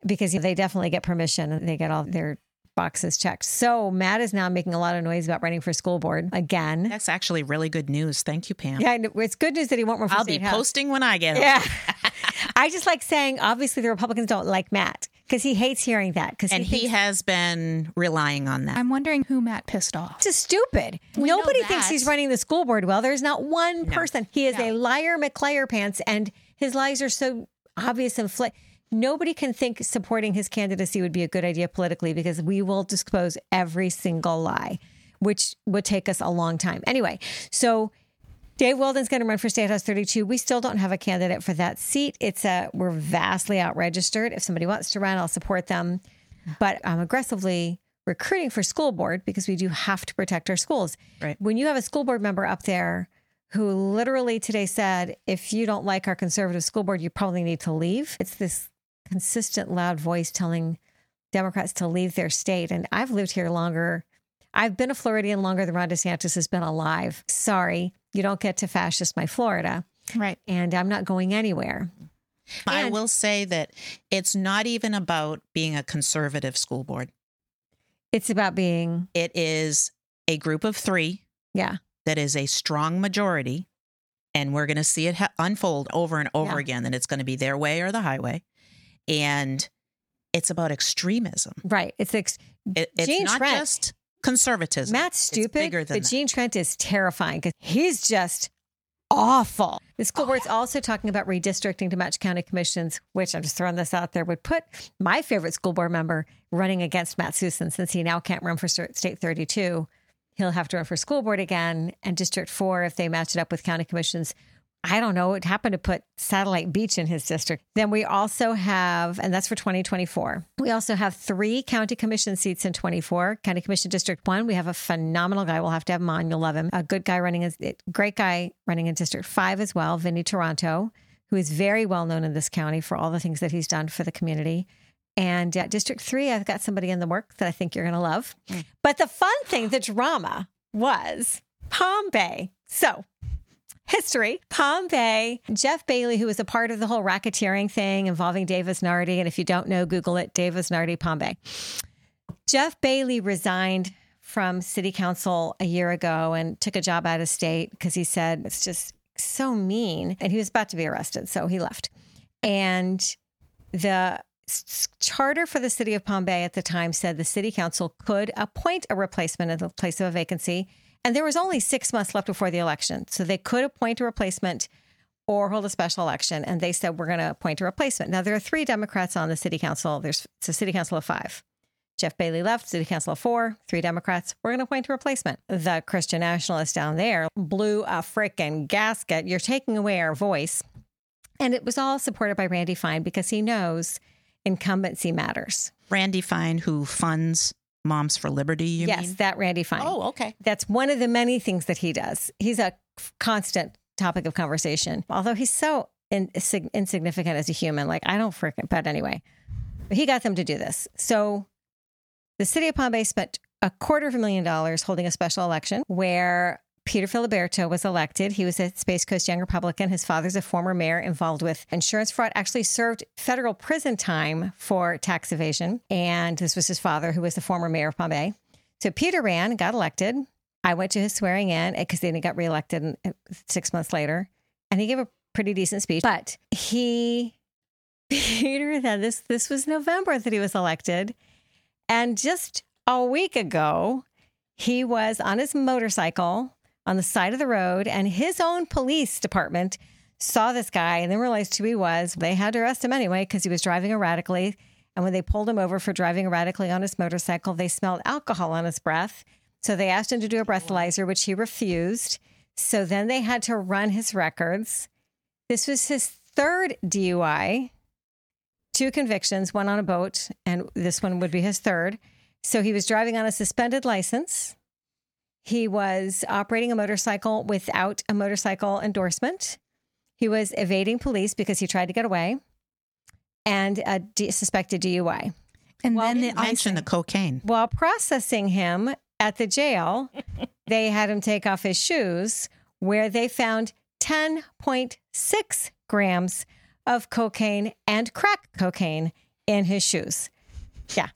because they definitely get permission and they get all their boxes checked. So Matt is now making a lot of noise about running for school board again. That's actually really good news. Thank you, Pam. Yeah, it's good news that he won't run for I'll State House. I'll be posting when I get it. Yeah. I just like saying, obviously, the Republicans don't like Matt because he hates hearing that. Because And he, thinks, he has been relying on that. I'm wondering who Matt pissed off. It's just stupid. We Nobody thinks he's running the school board well. There's not one no. person. He is no. a liar, McLiar pants, and his lies are so obvious and flat. Nobody can think supporting his candidacy would be a good idea politically because we will disclose every single lie, which would take us a long time. Anyway, so Dave Weldon's going to run for Statehouse thirty-two. We still don't have a candidate for that seat. It's a, we're vastly out-registered. If somebody wants to run, I'll support them. But I'm aggressively recruiting for school board because we do have to protect our schools. Right. When you have a school board member up there who literally today said, if you don't like our conservative school board, you probably need to leave. It's this consistent, loud voice telling Democrats to leave their state. And I've lived here longer. I've been a Floridian longer than Ron DeSantis has been alive. Sorry, you don't get to fascist my Florida. Right. And I'm not going anywhere. I and will say that it's not even about being a conservative school board. It's about being... It is a group of three. Yeah. That is a strong majority. And we're going to see it ha- unfold over and over yeah. again. And it's going to be their way or the highway. And it's about extremism. Right. It's ex- it, It's Gene not Trent, just conservatism. Matt's stupid, but that. Gene Trent is terrifying because he's just awful. The school oh, board's yeah. also talking about redistricting to match county commissions, which I'm just throwing this out there, would put my favorite school board member running against Matt Susin since he now can't run for State thirty-two. He'll have to run for school board again and District four if they match it up with county commissions. I don't know. It happened to put Satellite Beach in his district. Then we also have, and that's for twenty twenty-four. We also have three county commission seats in twenty-four. County Commission District one, we have a phenomenal guy. We'll have to have him on. You'll love him. A good guy running, as great guy running in District five as well, Vinny Toronto, who is very well known in this county for all the things that he's done for the community. And uh, District three, I've got somebody in the work that I think you're going to love. Mm. But the fun thing, the drama, was Palm Bay. So... History, Palm Bay, Jeff Bailey, who was a part of the whole racketeering thing involving Davis Nardi. And if you don't know, Google it, Davis Nardi, Palm Bay. Jeff Bailey resigned from city council a year ago and took a job out of state because he said, it's just so mean. And he was about to be arrested, so he left. And the s- charter for the city of Palm Bay at the time said the city council could appoint a replacement in the place of a vacancy. And there was only six months left before the election. So they could appoint a replacement or hold a special election. And they said, we're going to appoint a replacement. Now, there are three Democrats on the city council. There's it's a city council of five. Jeff Bailey left, city council of four, three Democrats. We're going to appoint a replacement. The Christian nationalists down there blew a frickin' gasket. You're taking away our voice. And it was all supported by Randy Fine because he knows incumbency matters. Randy Fine, who funds... Moms for Liberty, you yes, mean? Yes, that Randy Fine. Oh, okay. That's one of the many things that he does. He's a constant topic of conversation, although he's so in, sig- insignificant as a human. Like, I don't freaking, but anyway, but he got them to do this. So the city of Palm Bay spent a quarter of a million dollars holding a special election where Peter Filiberto was elected. He was a Space Coast Young Republican. His father's a former mayor involved with insurance fraud, actually served federal prison time for tax evasion. And this was his father, who was the former mayor of Palm Bay. So Peter ran, got elected. I went to his swearing in because then he got reelected six months later. And he gave a pretty decent speech. But he, Peter, then this, this was November that he was elected. And just a week ago, he was on his motorcycle on the side of the road, and his own police department saw this guy and then realized who he was. They had to arrest him anyway because he was driving erratically. And when they pulled him over for driving erratically on his motorcycle, they smelled alcohol on his breath. So they asked him to do a breathalyzer, which he refused. So then they had to run his records. This was his third D U I, two convictions, one on a boat, and this one would be his third. So he was driving on a suspended license. He was operating a motorcycle without a motorcycle endorsement. He was evading police because he tried to get away, and a d- suspected D U I. And while then they mentioned the cocaine. While processing him at the jail, they had him take off his shoes, where they found ten point six grams of cocaine and crack cocaine in his shoes. Yeah.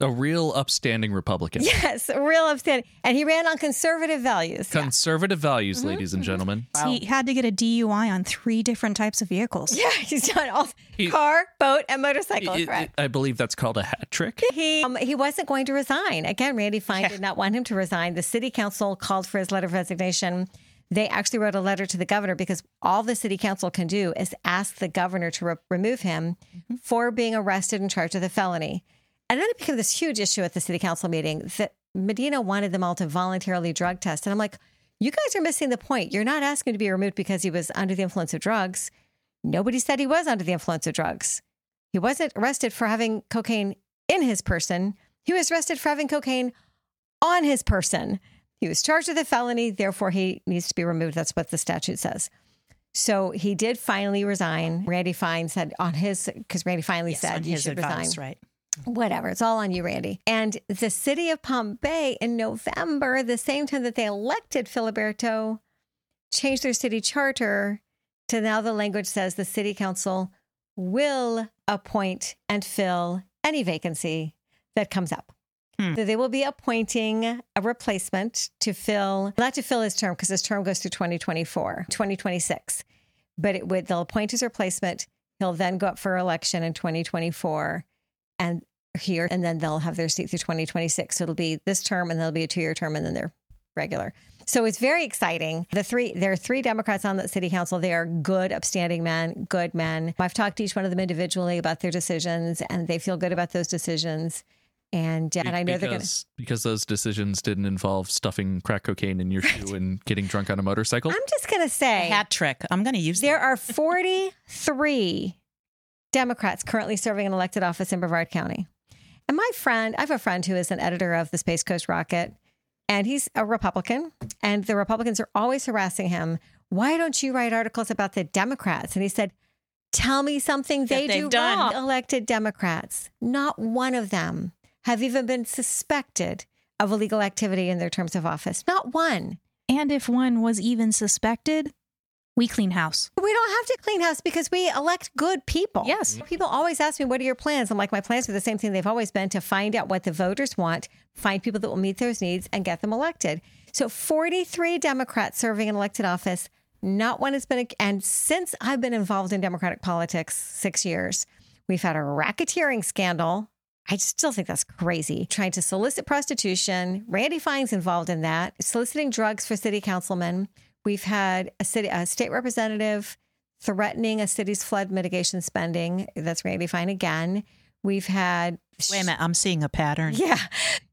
A real upstanding Republican. Yes, a real upstanding. And he ran on conservative values. Conservative yeah. values, mm-hmm. ladies and gentlemen. Wow. He had to get a D U I on three different types of vehicles. Yeah, he's done all he, car, boat, and motorcycle. It, it, I believe that's called a hat trick. He um, he wasn't going to resign. Again, Randy Fine yeah. did not want him to resign. The city council called for his letter of resignation. They actually wrote a letter to the governor because all the city council can do is ask the governor to re- remove him mm-hmm. for being arrested and charged with a felony. And then it became this huge issue at the city council meeting that Medina wanted them all to voluntarily drug test. And I'm like, you guys are missing the point. You're not asking to be removed because he was under the influence of drugs. Nobody said he was under the influence of drugs. He wasn't arrested for having cocaine in his person. He was arrested for having cocaine on his person. He was charged with a felony. Therefore, he needs to be removed. That's what the statute says. So he did finally resign. Randy Fine said on his, because Randy finally yes, said he should advice, resign. Right. Whatever. It's all on you, Randy. And the city of Palm Bay in November, the same time that they elected Filiberto, changed their city charter to now the language says the city council will appoint and fill any vacancy that comes up. Hmm. So they will be appointing a replacement to fill, not to fill his term, because his term goes through twenty twenty-four, twenty twenty-six. But it would, they'll appoint his replacement. He'll then go up for election in twenty twenty-four and here, and then they'll have their seat through twenty twenty-six. So it'll be this term and there'll be a two year term and then they're regular. So it's very exciting. The three, there are three Democrats on that city council. They are good, upstanding men, good men. I've talked to each one of them individually about their decisions and they feel good about those decisions. And, uh, and I know because, they're going to... Because those decisions didn't involve stuffing crack cocaine in your shoe and getting drunk on a motorcycle? I'm just going to say... A hat trick. I'm going to use There that. Are forty-three Democrats currently serving in elected office in Brevard County. And my friend, I have a friend who is an editor of the Space Coast Rocket, and he's a Republican, and the Republicans are always harassing him. Why don't you write articles about the Democrats? And he said, tell me something they do done. wrong. Elected Democrats. Not one of them have even been suspected of illegal activity in their terms of office. Not one. And if one was even suspected, we clean house. We don't have to clean house because we elect good people. Yes. People always ask me, what are your plans? I'm like, my plans are the same thing they've always been, to find out what the voters want, find people that will meet those needs, and get them elected. So forty-three Democrats serving in elected office, not one has been, and since I've been involved in Democratic politics six years, we've had a racketeering scandal. I still think that's crazy. Trying to solicit prostitution. Randy Fine's involved in that. Soliciting drugs for city councilmen. We've had a city, a state representative threatening a city's flood mitigation spending. That's Randy Fine again. We've had... Wait a minute, I'm seeing a pattern. Yeah.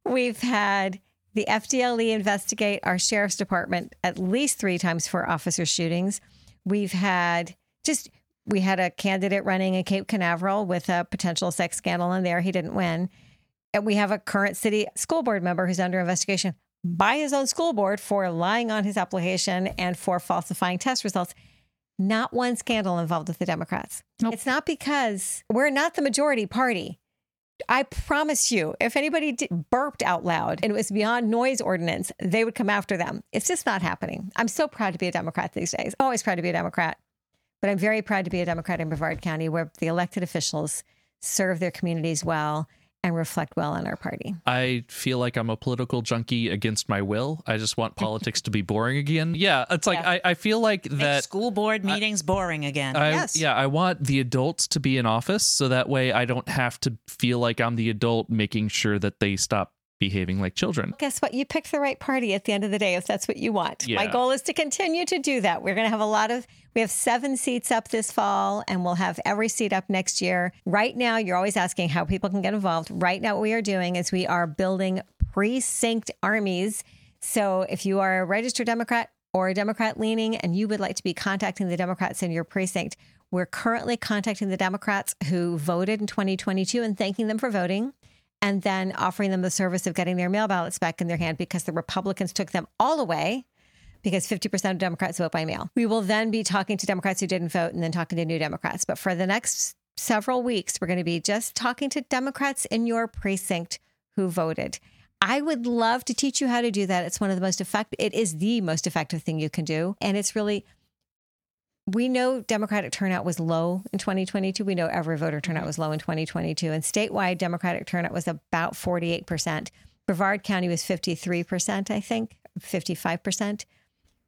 We've had the F D L E investigate our sheriff's department at least three times for officer shootings. We've had just... We had a candidate running in Cape Canaveral with a potential sex scandal in there. He didn't win. And we have a current city school board member who's under investigation by his own school board for lying on his application and for falsifying test results. Not one scandal involved with the Democrats. Nope. It's not because we're not the majority party. I promise you, if anybody did, burped out loud and it was beyond noise ordinance, they would come after them. It's just not happening. I'm so proud to be a Democrat these days. Always proud to be a Democrat. But I'm very proud to be a Democrat in Brevard County, where the elected officials serve their communities well and reflect well on our party. I feel like I'm a political junkie against my will. I just want politics to be boring again. Yeah, it's like yeah. I, I feel like that... Make school board meetings I, boring again. I, yes. Yeah, I want the adults to be in office so that way I don't have to feel like I'm the adult making sure that they stop behaving like children. Guess what? You picked the right party at the end of the day, if that's what you want. Yeah. My goal is to continue to do that. We're going to have a lot of, we have seven seats up this fall and we'll have every seat up next year. Right now, you're always asking how people can get involved. Right now, what we are doing is we are building precinct armies. So if you are a registered Democrat or a Democrat leaning and you would like to be contacting the Democrats in your precinct, we're currently contacting the Democrats who voted in twenty twenty-two and thanking them for voting. And then offering them the service of getting their mail ballots back in their hand because the Republicans took them all away because fifty percent of Democrats vote by mail. We will then be talking to Democrats who didn't vote and then talking to new Democrats. But for the next several weeks, we're going to be just talking to Democrats in your precinct who voted. I would love to teach you how to do that. It's one of the most effective. It is the most effective thing you can do. And it's really... We know Democratic turnout was low in twenty twenty-two. We know every voter turnout was low in twenty twenty-two. And statewide, Democratic turnout was about forty-eight percent. Brevard County was fifty-three percent, I think, fifty-five percent.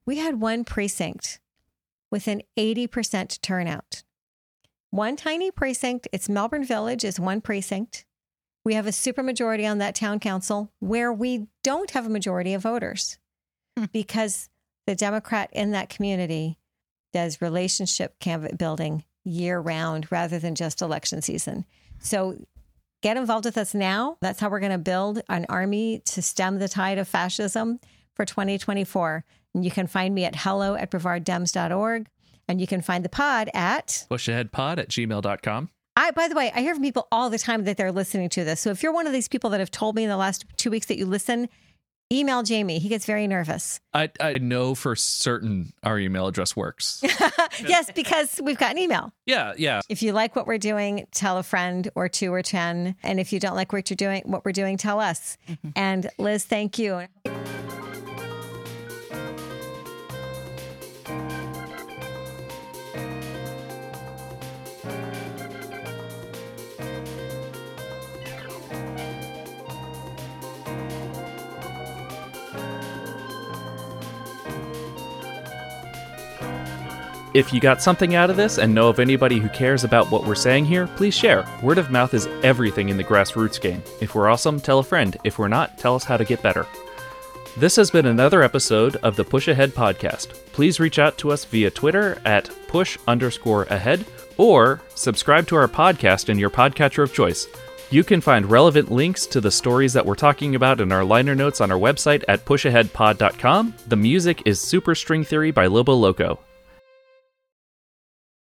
We had one precinct with an eighty percent turnout. One tiny precinct, it's Melbourne Village, is one precinct. We have a supermajority on that town council where we don't have a majority of voters hmm. because the Democrat in that community does relationship building year round rather than just election season. So get involved with us now. That's how we're going to build an army to stem the tide of fascism. for twenty twenty-four. And you can find me at hello at brevard dems dot org. And you can find the pod at pushaheadpod at gmail dot com. I, by the way, I hear from people all the time that they're listening to this. So if you're one of these people that have told me in the last two weeks that you listen, email Jamie. He gets very nervous. I, I know for certain our email address works. Yes, because we've got an email. Yeah, yeah. If you like what we're doing, tell a friend or two or ten. And if you don't like what you're doing, what we're doing, tell us. Mm-hmm. And Liz, thank you. If you got something out of this and know of anybody who cares about what we're saying here, please share. Word of mouth is everything in the grassroots game. If we're awesome, tell a friend. If we're not, tell us how to get better. This has been another episode of the Push Ahead Podcast. Please reach out to us via Twitter at push underscore ahead or subscribe to our podcast in your podcatcher of choice. You can find relevant links to the stories that we're talking about in our liner notes on our website at push ahead pod dot com. The music is Super String Theory by Lobo Loco.